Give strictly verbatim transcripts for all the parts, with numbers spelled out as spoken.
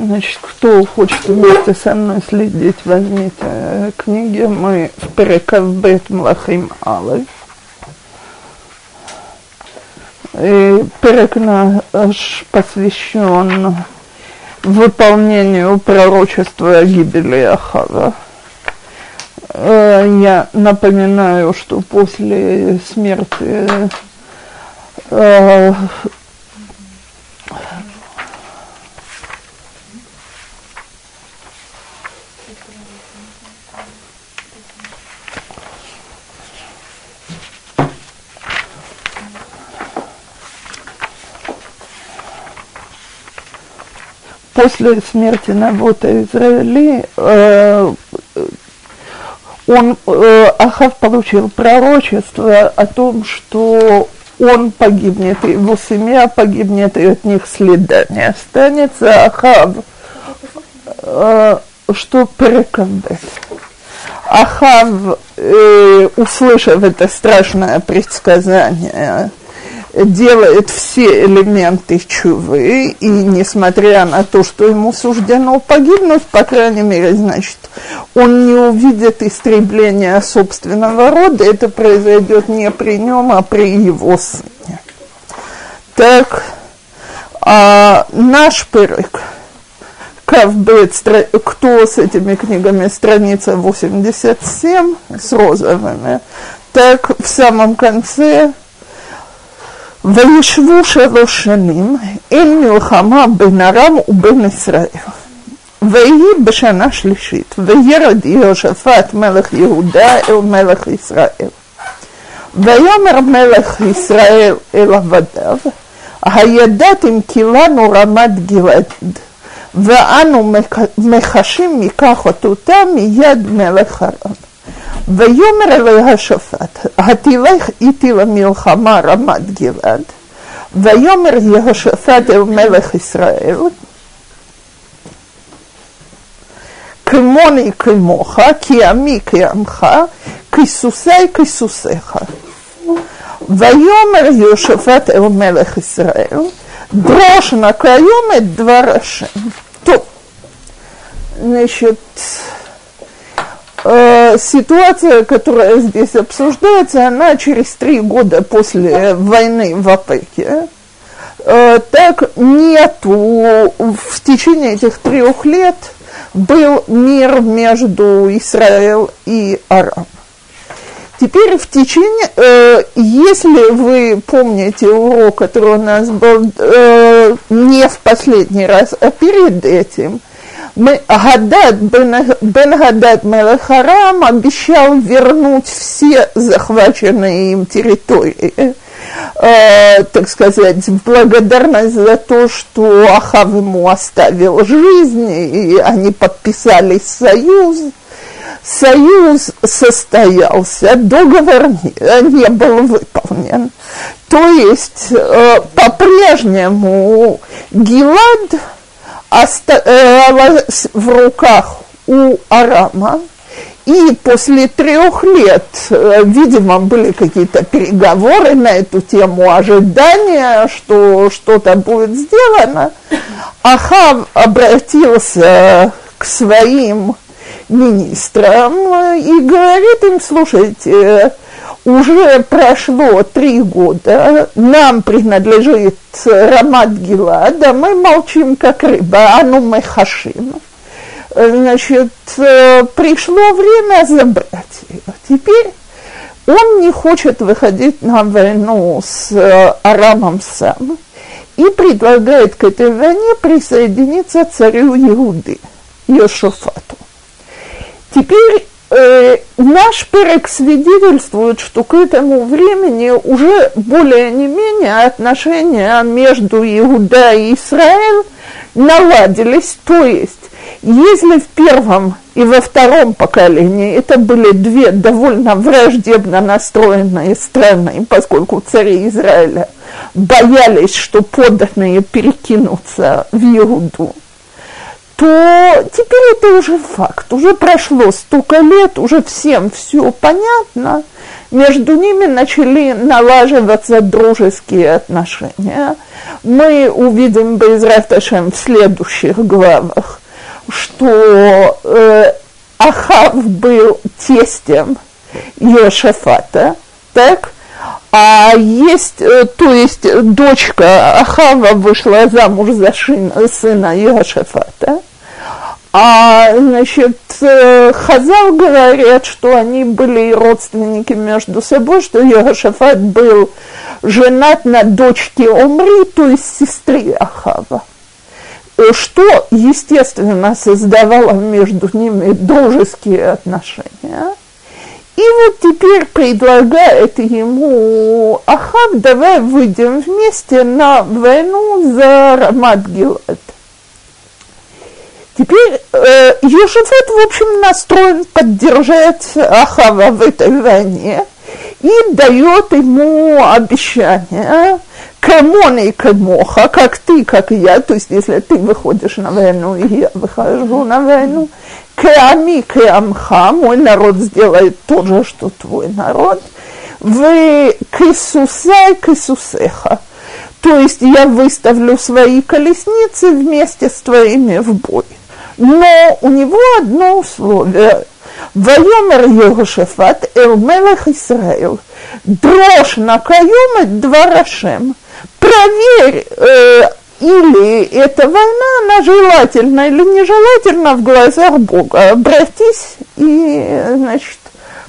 Значит, кто хочет вместе со мной следить, возьмите книги. Мы в Перекавбет Млахим Алеф. И перек наш посвящен выполнению пророчества о гибели Ахава. Я напоминаю, что после смерти э, после смерти Навота Израиля э, он, э, Ахав получил пророчество о том, что он погибнет, и его семья погибнет, и от них следа не останется. Ахав, э, что перекомбет. Ахав, э, услышав это страшное предсказание, делает все элементы чувы, и несмотря на то, что ему суждено погибнуть, по крайней мере, значит, он не увидит истребления собственного рода, это произойдет не при нем, а при его сыне. Так, а наш перек, кто с этими книгами, страница восемьдесят семь, с розовыми, так в самом конце... «Ваишву шелош шаним, эн милхама бен Арам у бен Исраил. Ваи бешана шлишит, ваерод Йошафат мелех Иуда эл мелех Исраил. Ваямер мелех Исраил эл авадав, хаядатим килану рамат Гилад, ваану мехашим миках отута мияд мелех Арам. ויאמר אלי השופט, התלך איתי למלחמה רמת גלעד, ויאמר יהושפט אל מלך ישראל, כמוני כמוך, כי עמי כעמך, כסוסי כסוסיך. ויאמר יהושפט אל מלך ישראל, דרוש נא כיום את דבר השם. טוב, נשת... Ситуация, которая здесь обсуждается, она через три года после войны в Опеке. Так нету, в течение этих трех лет был мир между Израилем и Арам. Теперь в течение, э, если вы помните урок, который у нас был э, не в последний раз, а перед этим, Гадад бен Гадад мелех Арам обещал вернуть все захваченные им территории, э, так сказать, в благодарность за то, что Ахав ему оставил жизнь, и они подписали союз. Союз состоялся, договор не, не был выполнен. То есть, э, по-прежнему Гилад... осталась в руках у Арама, и после трех лет, видимо, были какие-то переговоры на эту тему, ожидания, что что-то будет сделано. Ахав обратился к своим министрам и говорит им: слушайте, уже прошло три года, нам принадлежит Рамат-Гилад, а мы молчим, как рыба, ану мы хашим. Значит, пришло время забрать ее. Теперь он не хочет выходить на войну с Арамом сам и предлагает к этой войне присоединиться царю Иуды, Йошафату. Теперь Э, наш перек свидетельствует, что к этому времени уже более не менее отношения между Иуда и Израиль наладились. То есть, если в первом и во втором поколении это были две довольно враждебно настроенные страны, поскольку цари Израиля боялись, что подданные перекинутся в Иуду, то теперь это уже факт. Уже прошло столько лет, уже всем все понятно. Между ними начали налаживаться дружеские отношения. Мы увидим, Бейзрат Ашем, в следующих главах, что э, Ахав был тестем Йошафата, так? А есть, то есть дочка Ахава вышла замуж за сына Йошафата, а, значит, Хазал говорят, что они были родственники между собой, что Йошафат был женат на дочке Омри, то есть сестре Ахава, что, естественно, создавало между ними дружеские отношения. И вот теперь предлагает ему Ахав: давай выйдем вместе на войну за Рамат-Гилад. Теперь э, Йошафат, в общем, настроен поддержать Ахава в этой войне и дает ему обещание: камони камоха, как ты, как я, то есть если ты выходишь на войну, и я выхожу на войну, кеами кеамха, мой народ сделает то же, что твой народ, в кесусай кесусеха, то есть я выставлю свои колесницы вместе с твоими в бой. Но у него одно условие: «Вайомер Йошафат эл мелех Исраил, дрожь на каюмет дварашем». Проверь, э, или эта война, она желательна или нежелательна в глазах Бога. Обратись и, значит,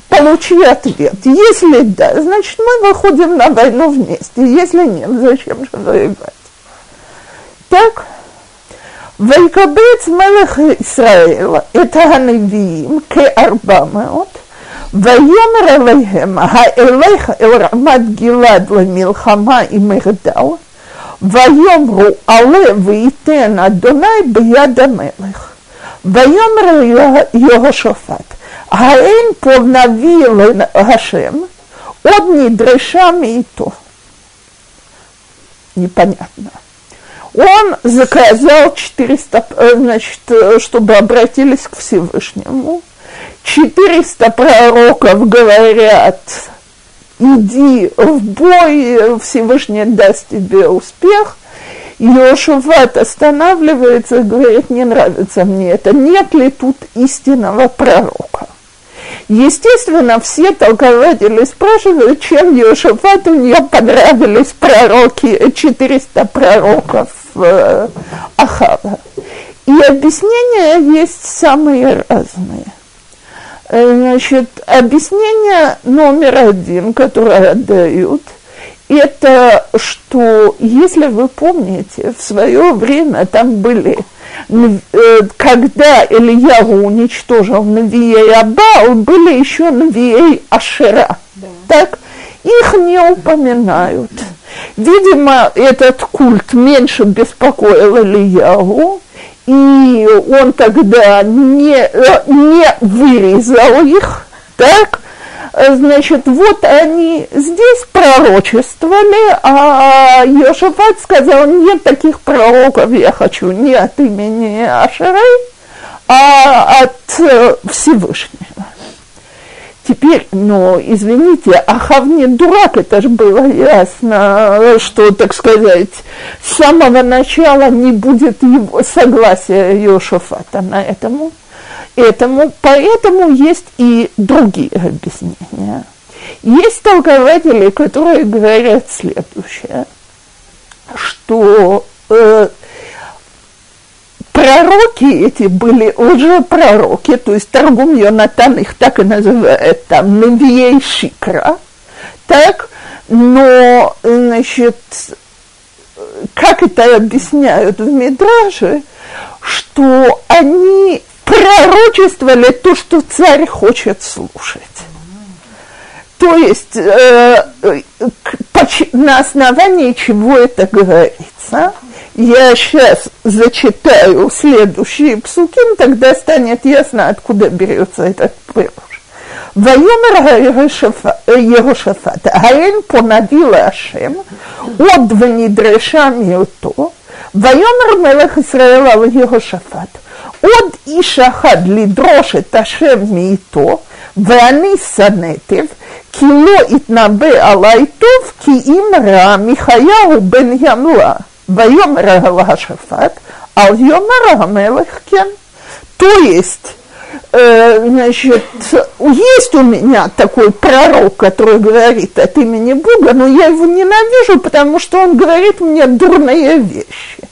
получи ответ. Если да, значит, мы выходим на войну вместе. Если нет, зачем же воевать? Так. «Вайкабец мелех Исраэла, это аневиим, ке арбамеот, вайомер элейхем, ха элейх эл рамат гилад ла милхама и мэгдал, вайомру але вейтен адонай бияда мелех, вайомер Йошафат, хаэн повнави лэн Гашем, од нидрешами и то». Непонятно. Он заказал четыреста, значит, чтобы обратились к Всевышнему. четыреста пророков говорят: иди в бой, Всевышний даст тебе успех. Йошафат останавливается и говорит: не нравится мне это, нет ли тут истинного пророка? Естественно, все толкователи спрашивают, чем Йошафату не понравились пророки, четыреста пророков э, Ахава. И объяснения есть самые разные. Значит, объяснение номер один, которое дают, это что, если вы помните, в свое время там были, когда Элиягу уничтожил Навией Абаал, были еще Навией Ашера, да. Так? Их не упоминают. Видимо, этот культ меньше беспокоил Элиягу, и он тогда не, не вырезал их, так? Значит, вот они здесь пророчествовали, а Йошафат сказал: нет таких пророков, я хочу не от имени Ашеры, а от Всевышнего. Теперь, ну, извините, Ахав не дурак, это же было ясно, что, так сказать, с самого начала не будет его согласия Йошафата на этому. Этому, поэтому есть и другие объяснения. Есть толкователи, которые говорят следующее, что э, пророки эти были лжепророки, то есть Торгум Йонатан их так и называет, там, Навией Шикра, так, но, значит, как это объясняют в Мидраше, что они пророчествовали то, что царь хочет слушать. То есть, э, на основании чего это говорится, я сейчас зачитаю следующие псуким, тогда станет ясно, откуда берется этот пируш. «Вайомер Йошафат, аэн понавила Ашем, од венидреша миото, вайомер мелех Исраэла Йошафат, עוד איש אחד לדרוש את השם מאיתו, ואני שנאתיו, כי לא יתנבא עלי טוב, כי אם ראה מיכיהו בן ינוע, ויאמר להשפט, אל יאמר המלך כן. То есть, значит, есть у меня такой пророк, который говорит от имени Бога, но я его ненавижу, потому что он говорит мне дурные вещи.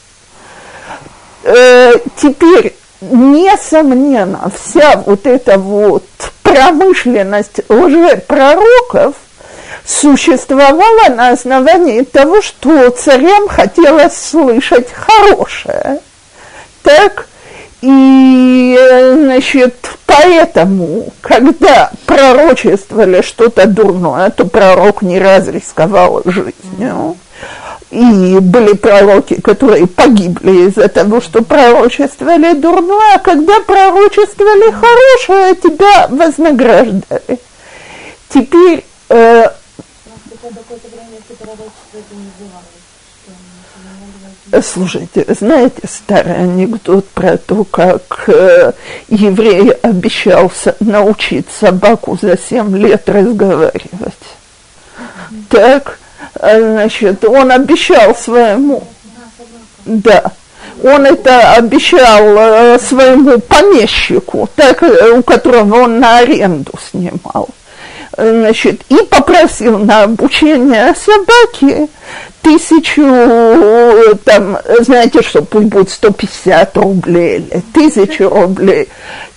Теперь, несомненно, вся вот эта вот промышленность лжепророков существовала на основании того, что царям хотелось слышать хорошее. Так, и, значит, поэтому, когда пророчествовали что-то дурное, то пророк не раз рисковал жизнью. И были пророки, которые погибли из-за того, что пророчествовали дурное, а когда пророчествовали хорошее, тебя вознаграждали. Теперь... Э, Слушайте, знаете старый анекдот про то, как э, еврей обещался научить собаку за семь лет разговаривать? Mm-hmm. Так, значит, он обещал своему... Mm-hmm. Да, он это обещал э, своему помещику, так, у которого он на аренду снимал. Значит, и попросил на обучение собаки тысячу, там, знаете что, пусть будет сто пятьдесят рублей или тысячу рублей.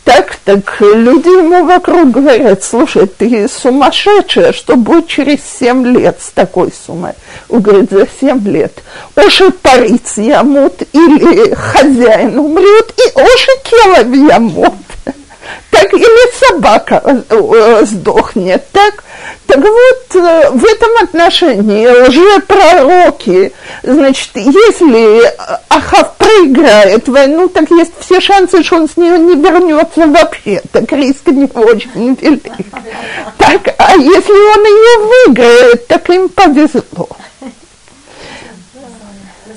Так, так люди ему вокруг говорят, слушай, ты сумасшедшая, что будет через семь лет с такой суммой? Он говорит, за семь лет. Оши париц ямут, или хозяин умрет, и оши келов ямут. Так, или собака сдохнет, так? Так вот, в этом отношении лжепророки, значит, если Ахав проиграет войну, так есть все шансы, что он с нее не вернется вообще, так риск не очень велик. Так, а если он ее выиграет, так им повезло. Но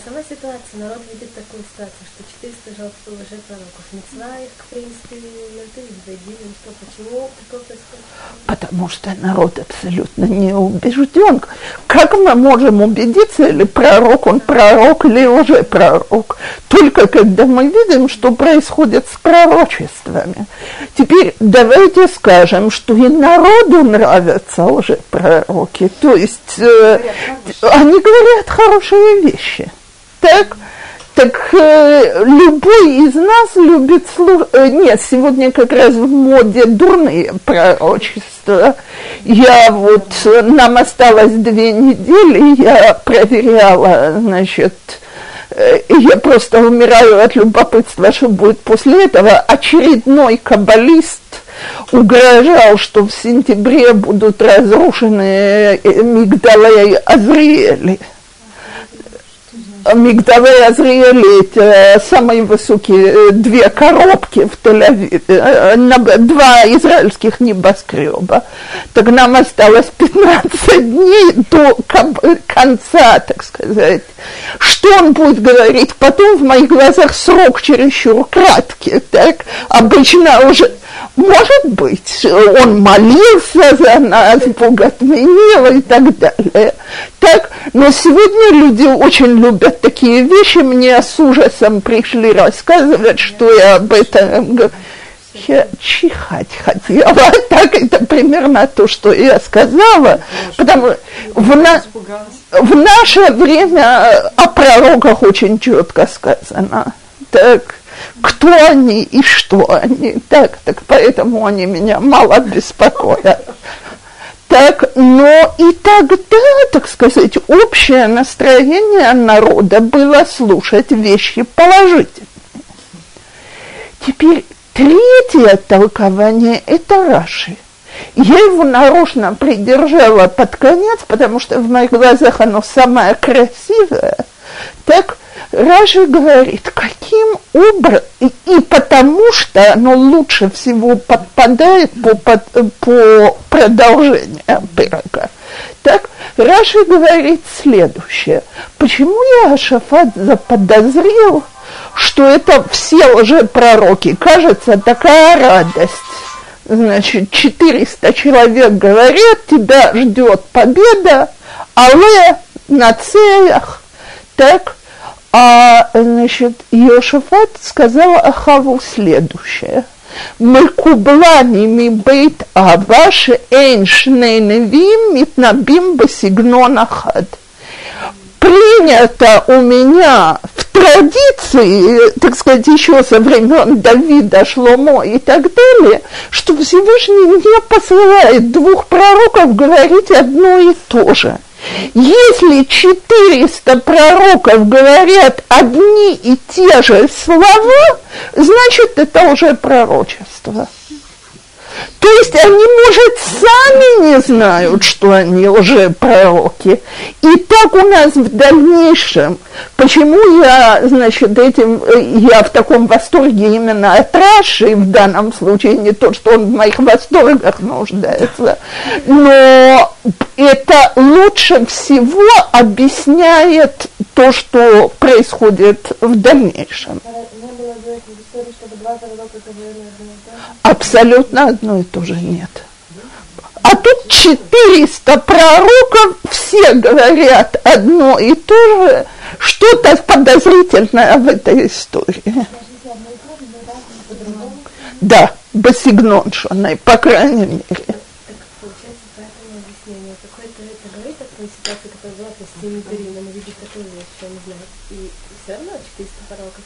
сама ситуация, народ видит такую ситуацию, что четыреста жалоб лжепророков, мецва их, в принципе, потому что народ абсолютно не убежден. Как мы можем убедиться, или пророк, он пророк, или лжепророк? Только когда мы видим, что происходит с пророчествами. Теперь давайте скажем, что и народу нравятся лжепророки. То есть э, они говорят хорошие вещи. Так? Так э, любой из нас любит слушать... Э, нет, сегодня как раз в моде дурные пророчества. Я вот... Нам осталось две недели, я проверяла, значит... Э, я просто умираю от любопытства, что будет после этого. Очередной каббалист угрожал, что в сентябре будут разрушены Мигдалей Азриэли. Мигдалей Азриэли, это самые высокие две коробки в Тель-Авиве, два израильских небоскреба. Так нам осталось пятнадцать дней до конца, так сказать. Что он будет говорить потом, в моих глазах срок чересчур краткий, так? Обычно уже... Может быть, он молился за нас, Бог отменил и так далее. Так, но сегодня люди очень любят такие вещи. Мне с ужасом пришли рассказывать, что я об этом говорю. Я чихать хотела. Так, это примерно то, что я сказала. Потому что в, на... в наше время о пророках очень четко сказано. Так. Кто они и что они, так, так, поэтому они меня мало беспокоят. Так, но и тогда, так сказать, общее настроение народа было слушать вещи положительные. Теперь третье толкование – это Раши. Я его нарочно придержала под конец, потому что в моих глазах оно самое красивое. Так, Раши говорит, каким образом, и, и потому что оно лучше всего подпадает по, по, по продолжению пирога. Так, Раши говорит следующее. Почему я Яошафат заподозрил, что это все лжепророки. Кажется, такая радость. Значит, четыреста человек говорят, тебя ждет победа, але на целях. Так, а, значит, Йошафат сказал Ахаву следующее. Мекубланими бейт аваши эйн шней невим митнабим басигнон ахад. Принято у меня в традиции, так сказать, еще со времен Давида, Шломо и так далее, что Всевышний не посылает двух пророков говорить одно и то же. Если четыреста пророков говорят одни и те же слова, значит, это уже пророчество. То есть они, может, сами не знают, что они лжепророки. И так у нас в дальнейшем, почему я, значит, этим, я в таком восторге именно от Раши, в данном случае не то, что он в моих восторгах нуждается, но это лучше всего объясняет то, что происходит в дальнейшем. Абсолютно одно и то же нет. А тут четыреста пророков, все говорят одно и то же, что-то подозрительное в этой истории. Да, басигнон шонай, по крайней мере. Так получается, по этому объяснению, какой-то это говорит о той ситуации, которая была с теми Дарином, видит такую вещь, что не знаю, и все равно четыреста пророков.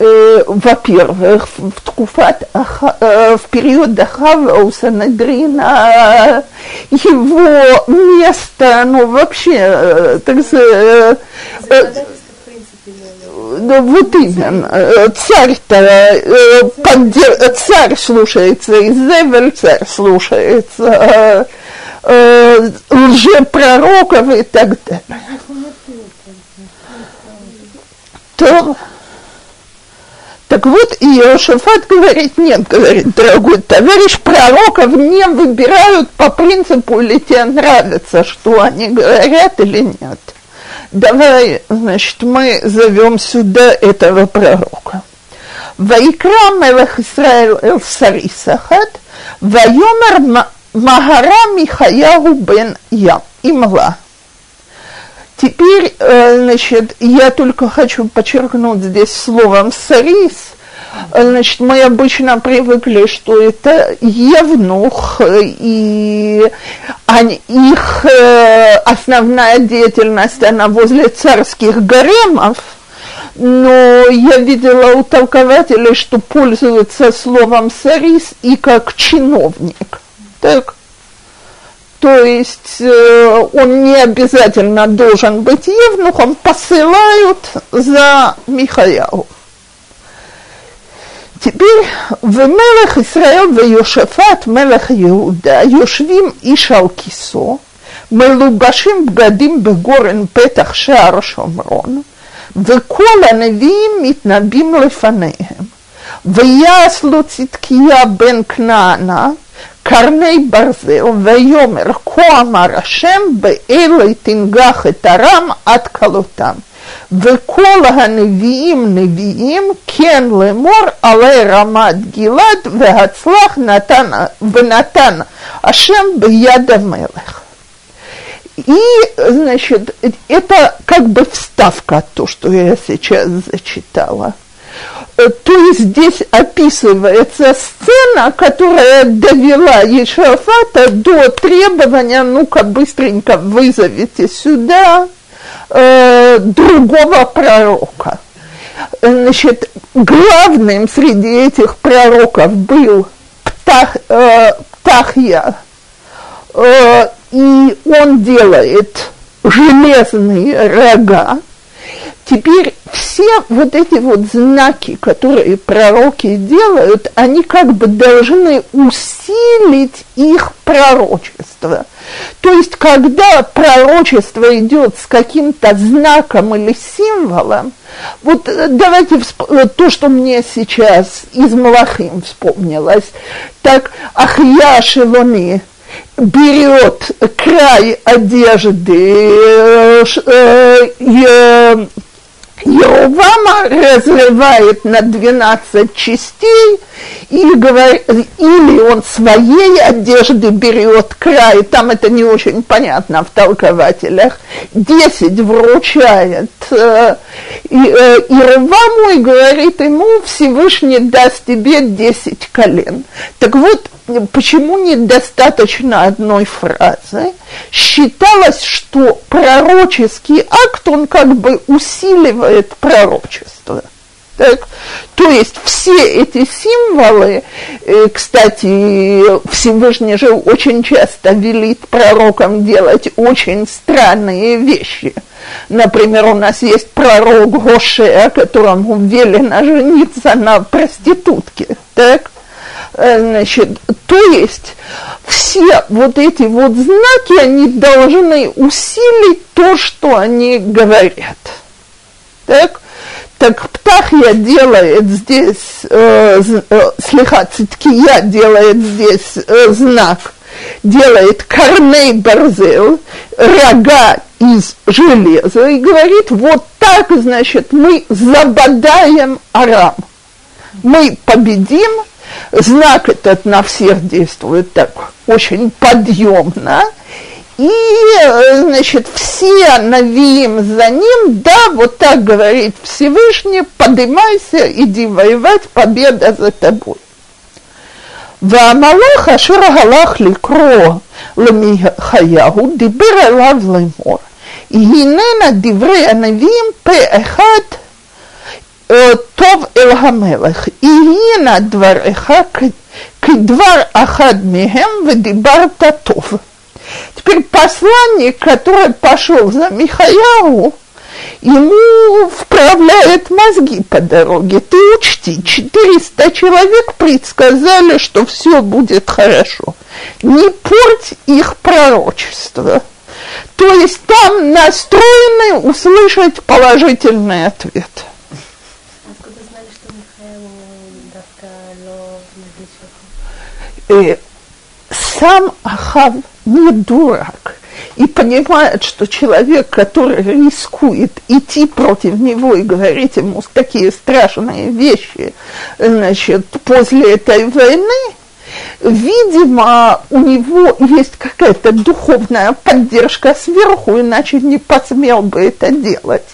Во-первых, в Ткуфат, в период Ахава у Санедрина его место, ну вообще, так сказать, ну, вот именно, царь-то, поддер... царь слушается, Изевель царь слушается, лжепророков и так далее. То... Так вот, Иошафат говорит, нет, говорит, дорогой товарищ, пророков не выбирают по принципу, или тебе нравится, что они говорят или нет. Давай, значит, мы зовем сюда этого пророка. Ваикра мелех Исраэль эль сарисахат, вайомар магара Михаяу бен Ям, имла. Теперь, значит, я только хочу подчеркнуть здесь словом «сарис». Значит, мы обычно привыкли, что это евнух, и они, их основная деятельность, она возле царских гаремов, но я видела у толкователей, что пользуются словом «сарис» и как чиновник. Так. То есть э, он не обязательно должен быть евнухом, посылают за Михаяу. Теперь в мелех Исраэль, в Йошафат, мелех Иуда, Йошвим и Шалкисо, мелубашим бгадим бегорен петах шаар шомрон, в кола невиим митнабим лефанеем, в яслу циткия бен Кнаана, Карней Барзел, Вайомер, Коамар Ашем, Беэлэй Тингах и Тарам от Калутам. Векола невиим невиим, Кен Лемор, Алей Рамад Гилад, Вегацлах, Натан Ашем, Беяда Мелех. И, значит, это как бы вставка, то, что я сейчас зачитала. То есть здесь описывается сцена, которая довела Йошафата до требования, ну-ка быстренько вызовите сюда э, другого пророка. Значит, главным среди этих пророков был Птах, э, Птахья, э, и он делает железные рога. Теперь все вот эти вот знаки, которые пророки делают, они как бы должны усилить их пророчество. То есть, когда пророчество идет с каким-то знаком или символом, вот давайте всп- то, что мне сейчас из Малахим вспомнилось, так Ахия Шеломи берет край одежды, э, э, Иеровама разрывает на двенадцать частей, и говорит, или он своей одежды берет край, там это не очень понятно в толкователях, десять вручает э, э, Иероваму и говорит ему, Всевышний даст тебе десять колен. Так вот, почему недостаточно одной фразы? Считалось, что пророческий акт, он как бы усиливает пророчество. Так? То есть все эти символы, кстати, Всевышний же очень часто велит пророкам делать очень странные вещи. Например, у нас есть пророк Гошея, которому велено жениться на проститутке. Так? Значит, то есть все вот эти вот знаки, они должны усилить то, что они говорят. Так, так Птахья делает здесь, э, э, слиха, Циткия делает здесь э, знак, делает корней барзел, рога из железа, и говорит, вот так, значит, мы забодаем Арам, мы победим. Знак этот на всех действует так очень подъемно, и, значит, все навиим за ним, да, вот так говорит Всевышний, поднимайся, иди воевать, победа за тобой. והמלאך אשר הלך לקרוא למיחאיהו דיבר אליו לאמור, הננה דברי הנביאים פה אחד טוב אל המלך, הנה דברך כדבר אחד מהם ודיברת טוב. Теперь посланник, который пошел за Михаяу, ему вправляет мозги по дороге. Ты учти, четыреста человек предсказали, что все будет хорошо. Не порть их пророчество. То есть там настроены услышать положительный ответ. Сам Ахав не дурак и понимает, что человек, который рискует идти против него и говорить ему такие страшные вещи, значит, после этой войны, видимо, у него есть какая-то духовная поддержка сверху, иначе не посмел бы это делать.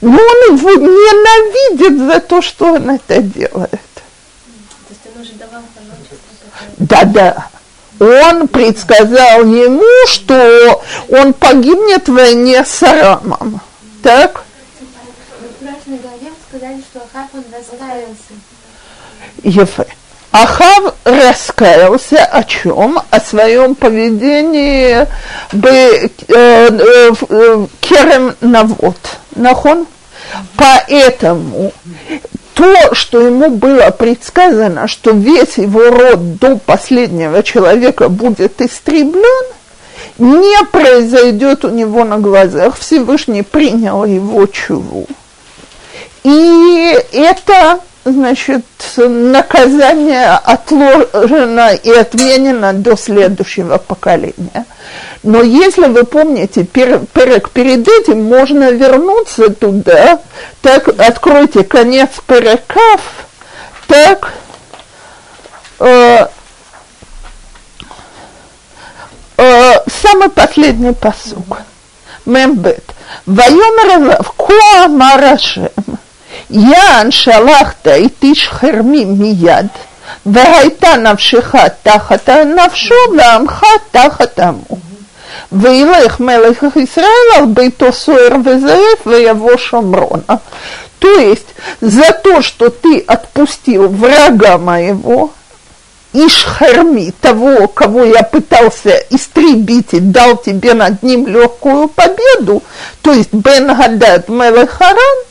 Но он его ненавидит за то, что он это делает. Да-да, он предсказал ему, что он погибнет в войне с Арамом, так? В прошлой главе сказали, что Ахав, он раскаялся. Ефе. Ахав раскаялся о чем? О своем поведении керем навод, нахон? Поэтому то, что ему было предсказано, что весь его род до последнего человека будет истреблен, не произойдет у него на глазах. Всевышний принял его чуву. И это, значит, наказание отложено и отменено до следующего поколения. Но если вы помните, пер, перек перед этим можно вернуться туда, так, откройте конец переков, так, э, э, самый последний пасук, мембет, вайомер элав ко амар Ашем, яан шалахта и тиш херми мияд, вагайта навшиха тахата навшу, ваамха тахатаму. Вейлех мелех Исраэла, бейто соэр везаэф, веяво шамрона. То есть, за то, что ты отпустил врага моего, Ишхерми, того, кого я пытался истребить и дал тебе над ним легкую победу, то есть Бен-Гадад Мелехаран,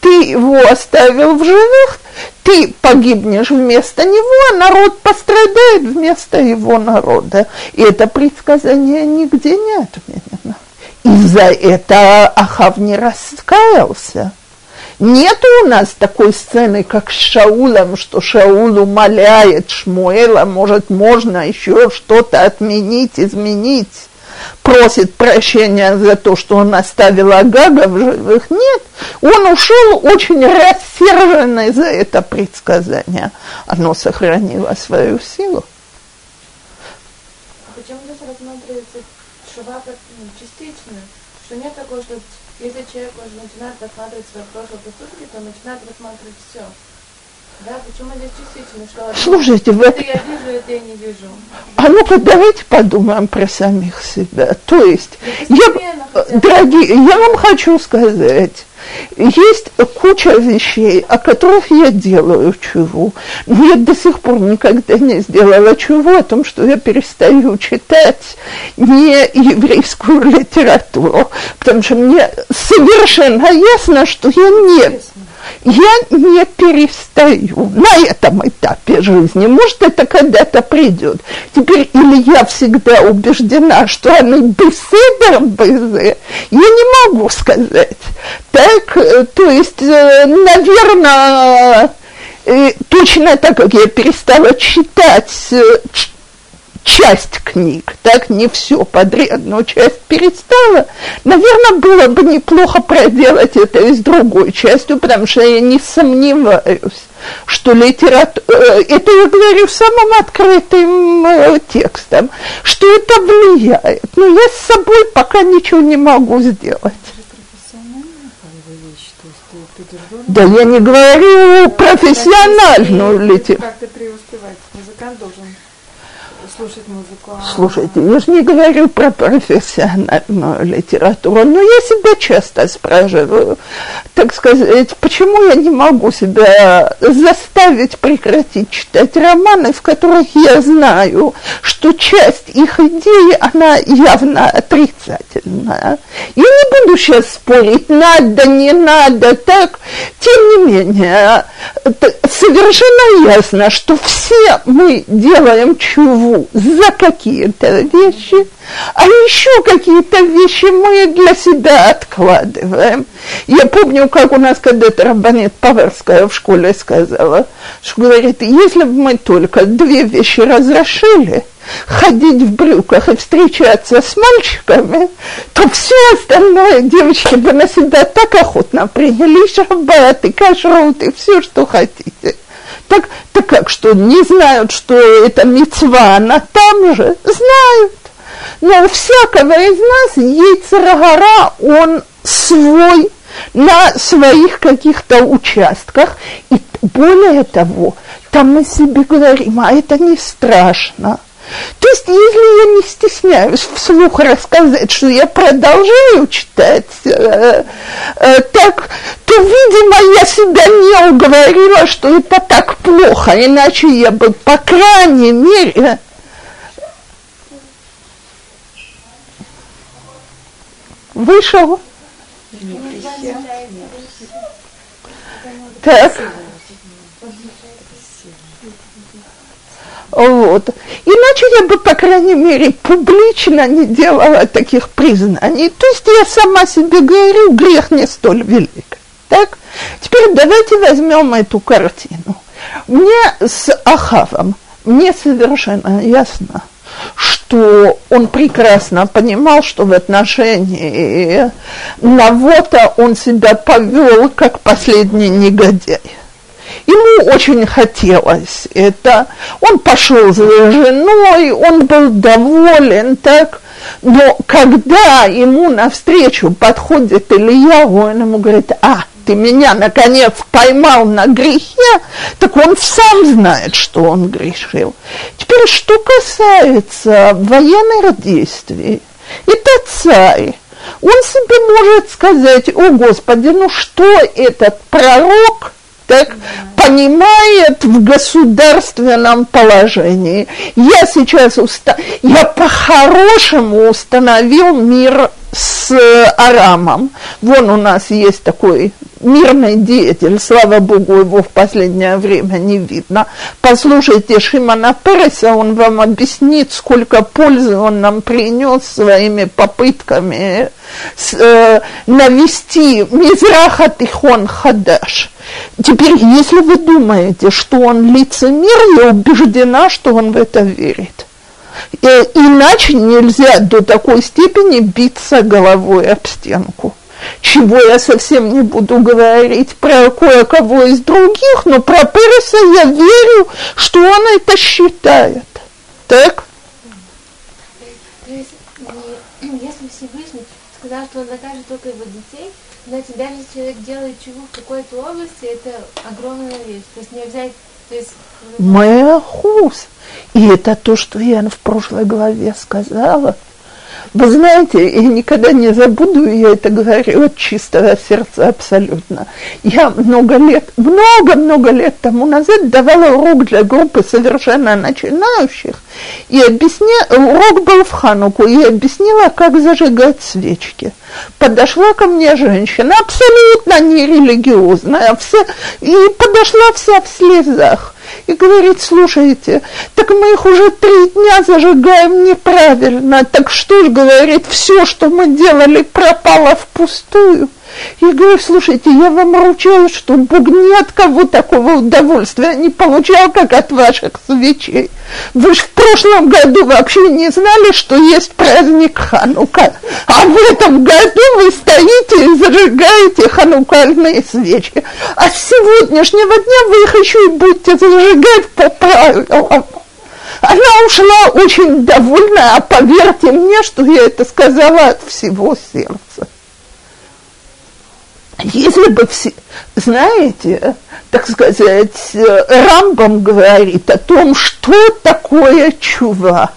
ты его оставил в живых, ты погибнешь вместо него, а народ пострадает вместо его народа. И это предсказание нигде не отменено. И за это Ахав не раскаялся. Нет у нас такой сцены, как с Шаулом, что Шаул умоляет Шмуэла, может, можно еще что-то отменить, изменить. просит прощения за то, что он оставил Агага в живых, нет. Он ушел очень рассерженный за это предсказание. Оно сохранило свою силу. А почему здесь рассматривается шува частично? Что нет такого, что если человек уже начинает рассматривать свои прошлые поступки, то начинает рассматривать все. Да, почему здесь частично, что слушайте, это вы... я вижу, это я не вижу. А ну-ка, давайте подумаем про самих себя. То есть, я, дорогие, я вам хочу сказать, есть куча вещей, о которых я делаю чуву, но я до сих пор никогда не сделала чуву о том, что я перестаю читать не еврейскую литературу, потому что мне совершенно ясно, что я не... Я не перестаю на этом этапе жизни. Может, это когда-то придет. Теперь или я всегда убеждена, что они беседер безе, я не могу сказать. Так, то есть, наверное, точно так, как я перестала читать часть книг, так не все подряд, но часть перестала, наверное, было бы неплохо проделать это и с другой частью, потому что я не сомневаюсь, что литература, это я говорю самым открытым текстом, что это влияет, но я с собой пока ничего не могу сделать. Да я не говорю профессиональную литературу. Как-то преуспевать, музыкант должен... Слушать музыку. Слушайте, я же не говорю про профессиональную литературу, но я себя часто спрашиваю, так сказать, почему я не могу себя заставить прекратить читать романы, в которых я знаю, что часть их идей, она явно отрицательная. Я не буду сейчас спорить, надо, не надо, так. Тем не менее, совершенно ясно, что все мы делаем чуву за какие-то вещи, а еще какие-то вещи мы для себя откладываем. Я помню, как у нас когда-то раббанит Паварская в школе сказала, что говорит, если бы мы только две вещи разрешили, ходить в брюках и встречаться с мальчиками, то все остальное девочки бы на себя так охотно приняли, шаббат и кашрут и все, что хотите. Так, так как, что не знают, что это мицва, она там же, знают. Но у всякого из нас йецер гара, он свой, на своих каких-то участках. И более того, там мы себе говорим, а это не страшно. То есть, если я не стесняюсь вслух рассказать, что я продолжаю читать, э, э, так, то, видимо, я себя не уговорила, что это так плохо, иначе я бы, по крайней мере... Вышел? Так... Вот. Иначе я бы, по крайней мере, публично не делала таких признаний. То есть я сама себе говорю, грех не столь велик. Так? Теперь давайте возьмем эту картину. Мне с Ахавом, мне совершенно ясно, что он прекрасно понимал, что в отношении Навота он себя повел как последний негодяй. Ему очень хотелось это, он пошел за женой, он был доволен, так, но когда ему навстречу подходит Элияу, он ему говорит, а, ты меня, наконец, поймал на грехе, так он сам знает, что он грешил. Теперь, что касается военных действий, это царь. Он себе может сказать, о, Господи, ну что этот пророк... так, понимает в государственном положении. Я сейчас уста... я по-хорошему установил мир с Арамом. Вон у нас есть такой мирный деятель, слава Богу, его в последнее время не видно. Послушайте Шимона Переса, он вам объяснит, сколько пользы он нам принес своими попытками с, э, навести Мизраха Тихон Хадаш. Теперь, если вы думаете, что он лицемер, я убеждена, что он в это верит. Иначе нельзя до такой степени биться головой об стенку. Чего я совсем не буду говорить про кое-кого из других, но про Переса я верю, что он это считает. Так? То есть, если Всевышний сказал, что он накажет только его детей, на тебя же человек делает чего в какой-то области, это огромная вещь. То есть нельзя... Мэахус. И это то, что я в прошлой главе сказала. Вы знаете, я никогда не забуду, я это говорю от чистого сердца абсолютно. Я много лет, много-много лет тому назад давала урок для группы совершенно начинающих, и объясня... урок был в Хануку, и объяснила, как зажигать свечки. Подошла ко мне женщина, абсолютно нерелигиозная, вся... и подошла вся в слезах. И говорит, слушайте, так мы их уже три дня зажигаем неправильно, так что ж, говорит, все, что мы делали, пропало впустую. Я говорю, слушайте, я вам ручаюсь, что Бог ни от кого такого удовольствия не получал, как от ваших свечей. Вы ж в прошлом году вообще не знали, что есть праздник Ханука, а в этом году вы стоите и зажигаете ханукальные свечи. А с сегодняшнего дня вы их еще и будете зажигать по правилам. Она ушла очень довольна, а поверьте мне, что я это сказала от всего сердца. Если бы все, знаете, так сказать, Рамбам говорит о том, что такое чува.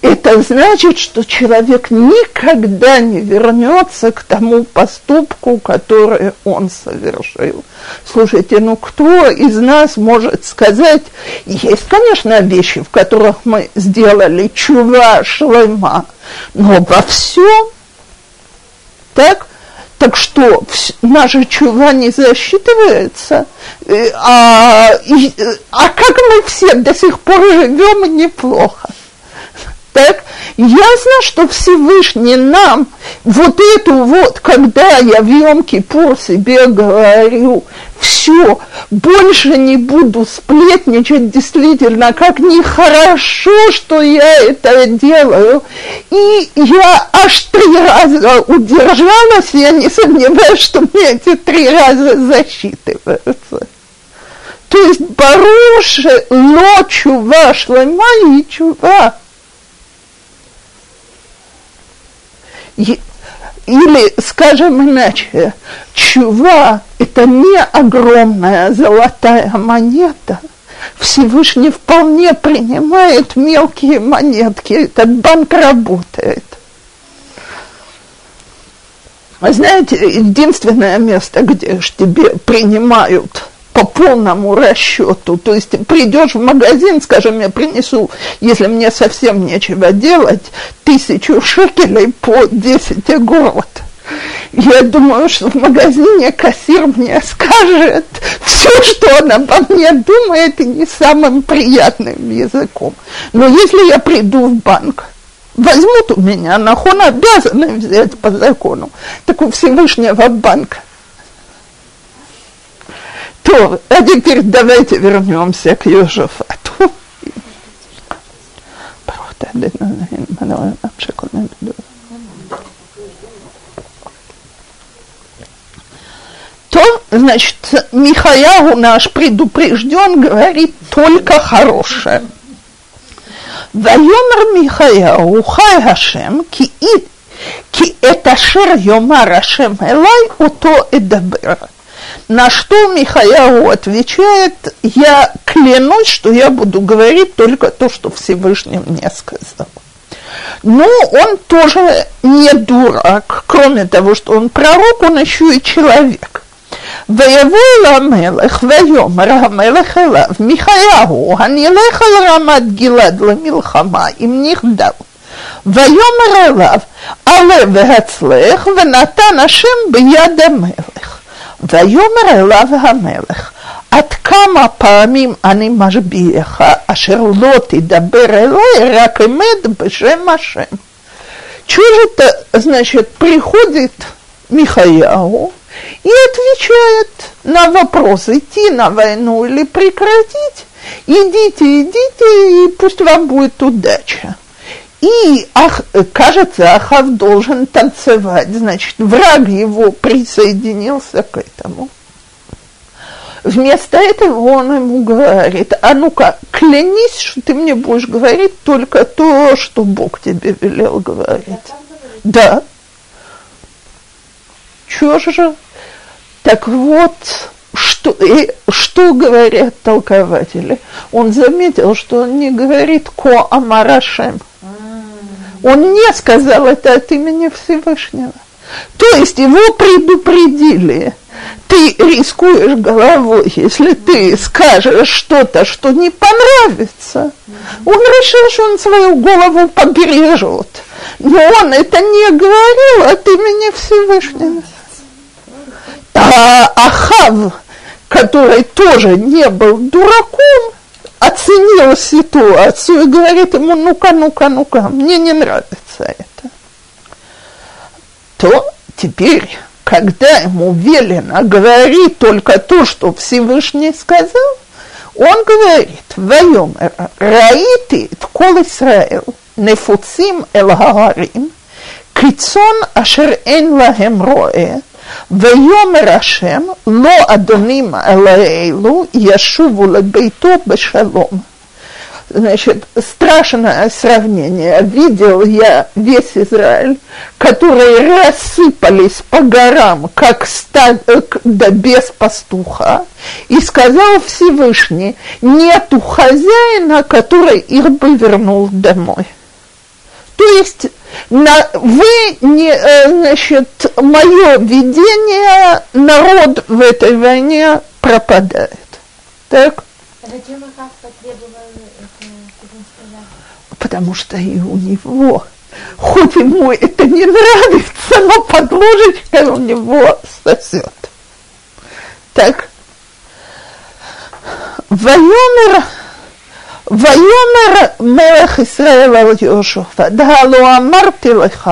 Это значит, что человек никогда не вернется к тому поступку, который он совершил. Слушайте, ну кто из нас может сказать, есть, конечно, вещи, в которых мы сделали чува, шлема, но во всем, так? Так что наша чува не засчитывается, а, и, а как мы все до сих пор живем неплохо. Так, ясно, что Всевышний нам вот эту вот, когда я в Йом-Кипур себе говорю, все, больше не буду сплетничать, действительно, как нехорошо, что я это делаю. И я аж три раза удержалась, я не сомневаюсь, что мне эти три раза засчитываются. То есть баруши, ло, чува, шлема и чува. Или, скажем иначе, чува – это не огромная золотая монета. Всевышний вполне принимает мелкие монетки, этот банк работает. Вы знаете, единственное место, где ж тебе принимают по полному расчету, то есть придешь в магазин, скажем, я принесу, если мне совсем нечего делать, тысячу шекелей по десять огород. Я думаю, что в магазине кассир мне скажет все, что он обо мне думает, и не самым приятным языком. Но если я приду в банк, возьмут у меня, нахон обязаны взять по закону, так у Всевышнего банка. То, а теперь давайте вернемся к Йошафату. То, значит, Михаяу наш предупрежден, говорит только хорошее. Вайомар Михаяу хай Хашем, ки это шер Йомар Хашем элай, ото эдабер. На что Михаяу отвечает, я клянусь, что я буду говорить только то, что Всевышний мне сказал. Но он тоже не дурак, кроме того, что он пророк, он еще и человек. «Ваявол амелех, ваёмар амелех элав, Михаяу, анилех ал рамат гилад ламилхама, им нихдав. Ваёмар элав, але вегацлех, ванатан ашем бияд амелех». ויאמר אליו המלך, עד כמה פעמים אני משביעך, אשר לא תדבר אליי, רק אמת בשם השם. Чего же это, значит, приходит Михаяу и отвечает на вопрос, идти на войну или прекратить, идите, идите, и пусть вам будет удача. И, ах, кажется, Ахав должен танцевать, значит, враг его присоединился к этому. Вместо этого он ему говорит: а ну-ка, клянись, что ты мне будешь говорить только то, что Бог тебе велел говорить. Да. Чё же? Так вот, что, и, что говорят толкователи? Он заметил, что он не говорит «ко амар Ашем». Он не сказал это от имени Всевышнего. То есть его предупредили. Ты рискуешь головой, если ты скажешь что-то, что не понравится. Он решил, что он свою голову побережет. Но он это не говорил от имени Всевышнего. А Ахав, который тоже не был дураком, оценил ситуацию и говорит ему: ну-ка, ну-ка, ну-ка, мне не нравится это. То теперь, когда ему велено говорить только то, что Всевышний сказал, он говорит: «Вайомер, раити ткол Исраэл, нефуцим эл гагарим, кицон ашер эн лахем роэ, ויאמר השם, לא אדונים על אלו, ישובו לביתו בשלום. Значит, страшное сравнение. Видел я весь Израиль, которые рассыпались по горам, как стад, да без пастуха, и сказал Всевышний: нету хозяина, который их бы вернул домой. То есть, на, вы, не, значит, мое видение, народ в этой войне пропадает. Так? Зачем и как потребовали это? Потому что и у него, хоть ему это не нравится, но под ложечкой у него сосет. Так. Вайомер... ויאמר מלך ישראל על יהושע, הלא אמרתי לך,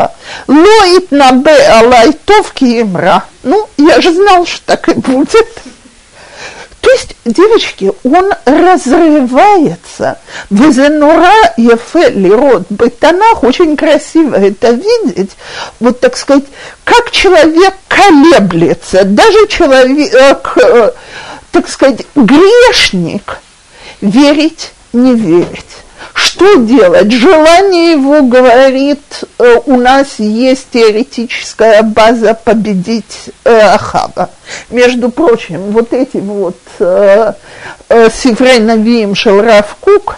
לא יתנבא עלי טוב כי אמרה. Ну, я же знал, что так и будет. То есть, девочки, он разрывается. Везенура ефе лирот бетанах, очень красиво это видеть. Вот, так сказать, как человек колеблется, даже человек, так сказать, грешник, верить, не верить. Что делать? Желание его говорит: э, у нас есть теоретическая база победить э, Ахава. Между прочим, вот эти вот э, э, Сифрей Навиим шел Рав Кук,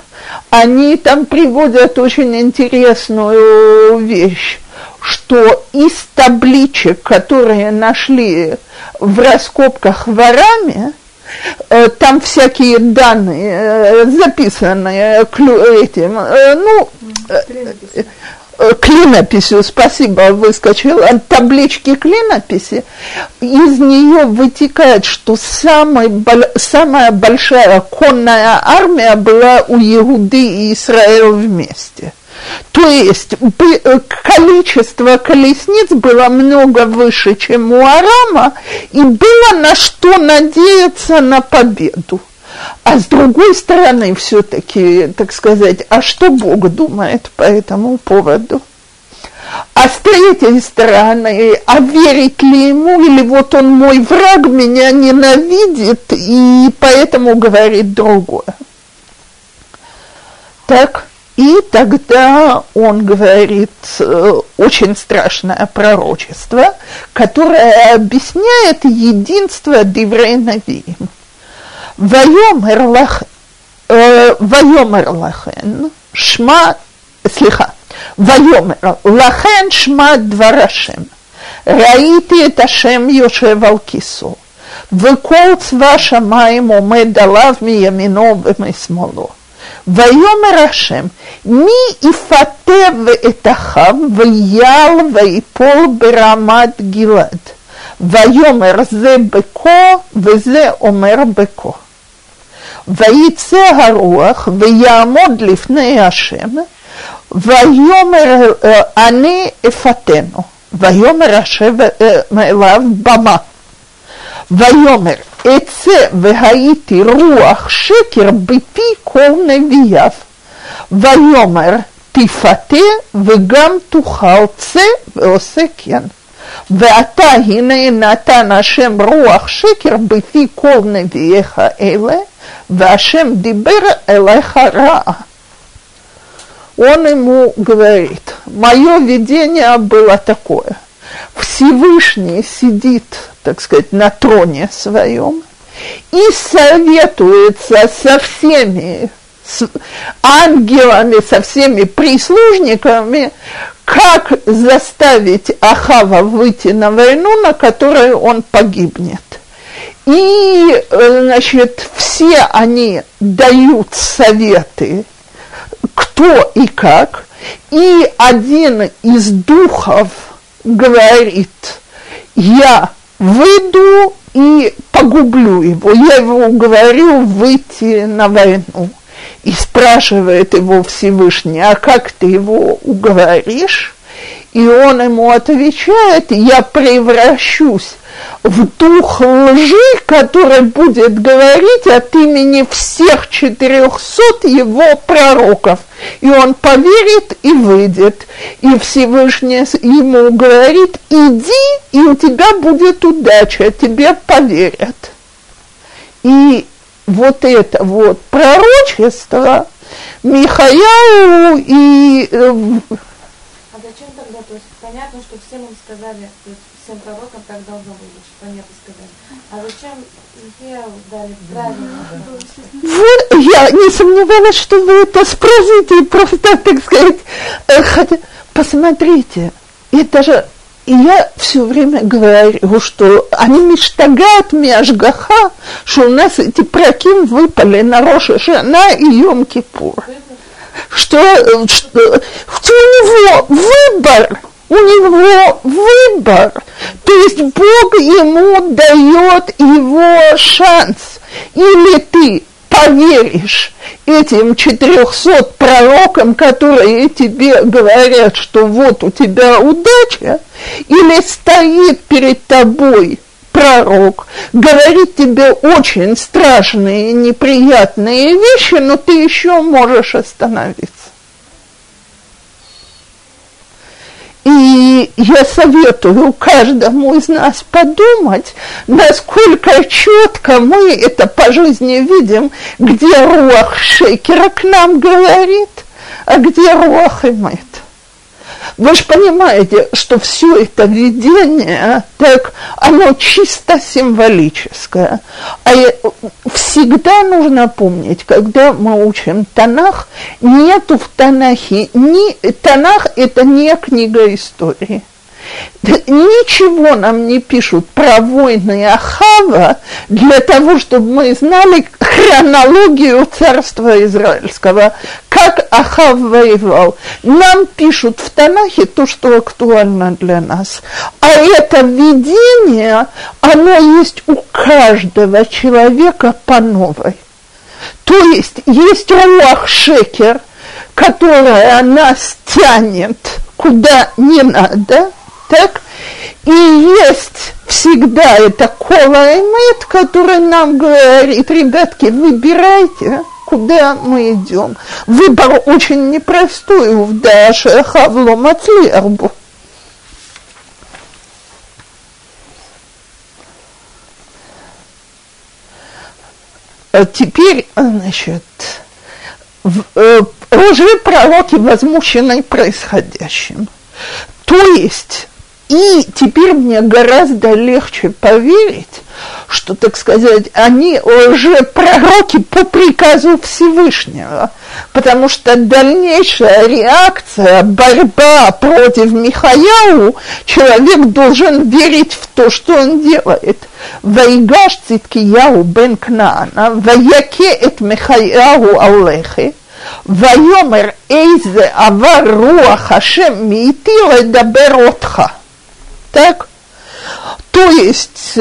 они там приводят очень интересную вещь, что из табличек, которые нашли в раскопках в Араме, там всякие данные, записанные этим, ну, клинописью. клинописью, спасибо, выскочила, таблички клинописи, из нее вытекает, что самый, самая большая конная армия была у Иуды и Израиля вместе. То есть количество колесниц было много выше, чем у Арама, и было на что надеяться на победу. А с другой стороны, все-таки, так сказать, а что Бог думает по этому поводу? А с третьей стороны, а верить ли ему, или вот он мой враг, меня ненавидит, и поэтому говорит другое. Так. И тогда он говорит э, очень страшное пророчество, которое объясняет единство Деврей Навиим. Вайомер лахен шма, слиха, вайомер лахен шма двар Ашем, раити эт Ашем йошев ал кисо, векол цва шамаим омед алав мияמינו вמשמאלו. ויאמר השם, מי יפתה ואת אחיו ויעל ויפול ברמת גלעד, ויאמר זה בקו וזה אומר בקו, ויצא הרוח ויעמוד לפני השם, ויאמר אני אפתנו, ויאמר השם אליו במה, ויאמר אצא והייתי רוח שקר בפי כל נביאיו, ויאמר תפתה וגם תחלצה ועושה כן. ואתה הנה נתן השם רוח שקר בפי כל נביאיך אלה, והשם דיבר אליך רעה. Он ему говорит, мое видение было такое. Всевышний сидит, так сказать, на троне своем и советуется со всеми с ангелами, со всеми прислужниками, как заставить Ахава выйти на войну, на которой он погибнет. И, значит, все они дают советы, кто и как, и один из духов говорит, я выйду и погублю его, я его говорю выйти на войну. И спрашивает его Всевышний, а как ты его уговоришь? И он ему отвечает, я превращусь в дух лжи, который будет говорить от имени всех четырехсот его пророков. И он поверит и выйдет. И Всевышний ему говорит, иди, и у тебя будет удача, тебе поверят. И вот это вот пророчество Михаилу и... А зачем тогда, то есть понятно, что всем им сказали, то есть всем пророкам так должно было, что понятно сказали. А зачем Михаилу дали правильно? Вы, я не сомневалась, что вы это спросите, просто, так сказать, хотя, посмотрите, это же, и я все время говорю, что они миштагат миашгаха, что у нас эти праким выпали на Рош ха-Шана и Йом-Кипур. Что, что, что у него выбор, у него выбор, то есть Бог ему дает его шанс, или ты поверишь этим четырехсот пророкам, которые тебе говорят, что вот у тебя удача, или стоит перед тобой пророк, говорит тебе очень страшные и неприятные вещи, но ты еще можешь остановиться. И я советую каждому из нас подумать, насколько четко мы это по жизни видим, где руах шекера к нам говорит, а где руах эмет. Вы же понимаете, что все это видение, так, оно чисто символическое. А всегда нужно помнить, когда мы учим Танах, нету в Танахе, ни, Танах – это не книга истории. Ничего нам не пишут про войны Ахава для того, чтобы мы знали хронологию царства израильского, как Ахав воевал. Нам пишут в Танахе то, что актуально для нас. А это видение, оно есть у каждого человека по новой. То есть есть руах шекер, которая нас тянет куда не надо, так? И есть всегда это кола и мед, который нам говорит, ребятки, выбирайте, куда мы идем. Выбор очень непростой, увда шеха в лом отлербу. Теперь, значит, лжепророки возмущены происходящим. То есть... И теперь мне гораздо легче поверить, что, так сказать, они уже пророки по приказу Всевышнего, потому что дальнейшая реакция, борьба против Михаилу, человек должен верить в то, что он делает. «Ваигаш Циткияу бен Кнаана, ваяке эт Михаилу алехи». «Вайомер эйзе авар руах Ашем миити ледабер отха». Так? То есть,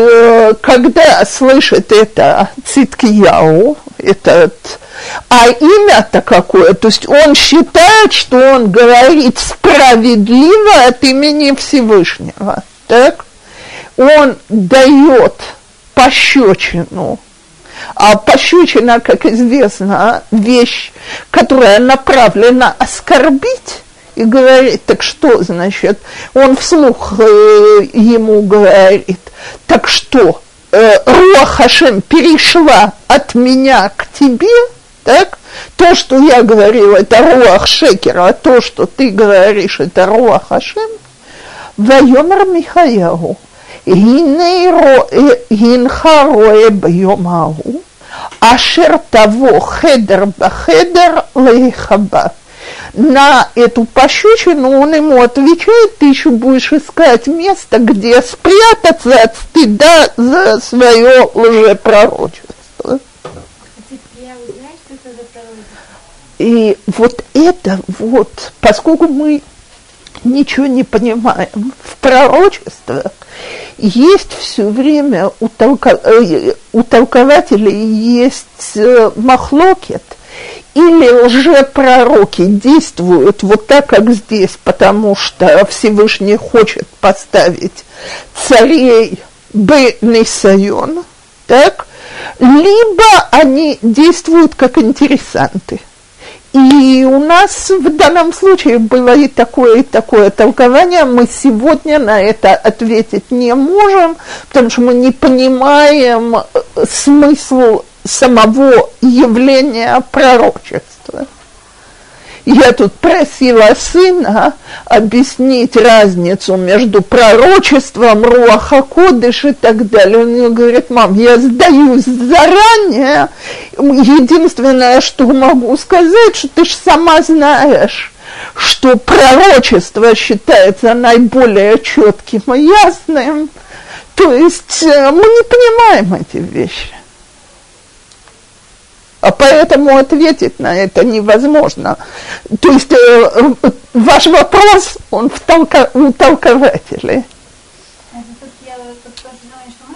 когда слышит это Циткияу, этот, а имя-то какое, то есть он считает, что он говорит справедливо от имени Всевышнего, так? Он дает пощечину А пощечина, как известно, вещь, которая направлена оскорбить, и говорит, так что, значит, он вслух э, ему говорит, так что, э, Руах Хашем перешла от меня к тебе, так? То, что я говорил, это Руах Шекер, а то, что ты говоришь, это Руах Хашем. Вайомар Михаягу, гинха роэ бьёмагу, ашер того хедер бахедер лейхаба. На эту пощечину он ему отвечает, ты еще будешь искать место, где спрятаться от стыда за свое лжепророчество. И вот это вот, поскольку мы ничего не понимаем в пророчествах, есть все время у, толко... у толкователей есть махлокет, или лжепророки действуют вот так, как здесь, потому что Всевышний хочет поставить царей Бе-Нисайон, так? Либо они действуют как интересанты. И у нас в данном случае было и такое, и такое толкование. Мы сегодня на это ответить не можем, потому что мы не понимаем смысл самого явления пророчества. Я тут просила сына объяснить разницу между пророчеством, Руах ха-Кодеш и так далее. Он мне говорит, мам, я сдаюсь заранее, единственное, что могу сказать, что ты же сама знаешь, что пророчество считается наиболее четким и ясным. То есть мы не понимаем эти вещи. А поэтому ответить на это невозможно. То есть э, ваш вопрос, он в толко, у толкователей. А это тут делают под то же желание, что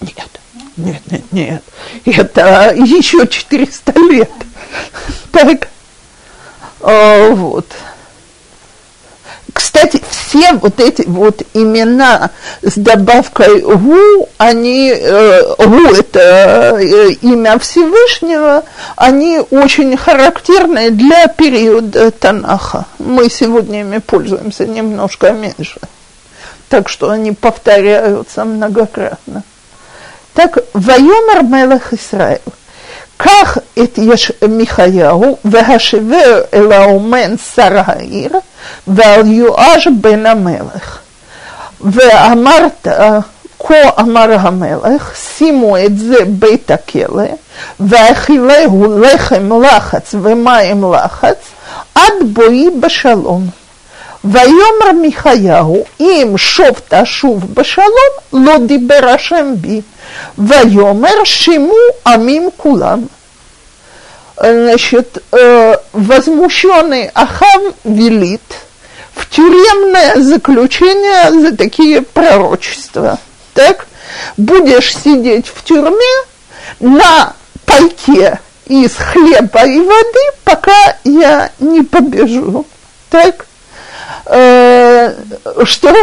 мы делаем? Нет, нет, нет, нет. Это еще четыреста лет. Так, а, вот. Кстати, все вот эти вот имена с добавкой «гу», они, «гу» – это имя Всевышнего, они очень характерны для периода Танаха. Мы сегодня ими пользуемся немножко меньше, так что они повторяются многократно. Так, «Вайомар мелех Исраэль». «Ках эт еш Михаяу, вегашевер элаумен сараир, вал юаш бен амелех, веамарта ко амар амелех, симу эдзе бейт акеле, веахилегу лехем лахац, вемаем лахац, ад бои бешалом. Вайомар Михаяу, им шовт ашув бешалом, ло дибер ашем би. Вайомер шиму амим кулам». Значит, возмущенный Ахав велит в тюремное заключение за такие пророчества. Так, будешь сидеть в тюрьме на пайке из хлеба и воды, пока я не побежу. Так, э, что?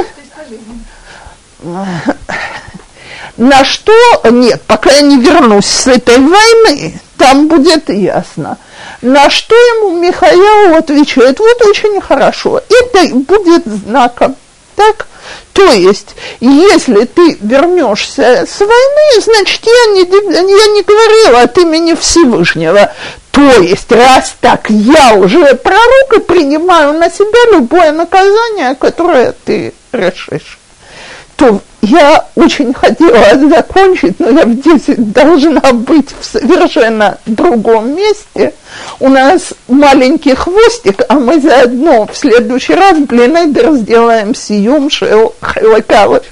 На что? Нет, пока я не вернусь с этой войны, там будет ясно. На что ему Михаил отвечает, вот очень хорошо, это будет знаком. Так? То есть, если ты вернешься с войны, значит, я не, я не говорила от имени Всевышнего. То есть, раз так, я уже пророк и принимаю на себя любое наказание, которое ты решишь. То я очень хотела закончить, но я в десять должна быть в совершенно другом месте. У нас маленький хвостик, а мы заодно в следующий раз, блин, сделаем сиюм шел хайлакалыш.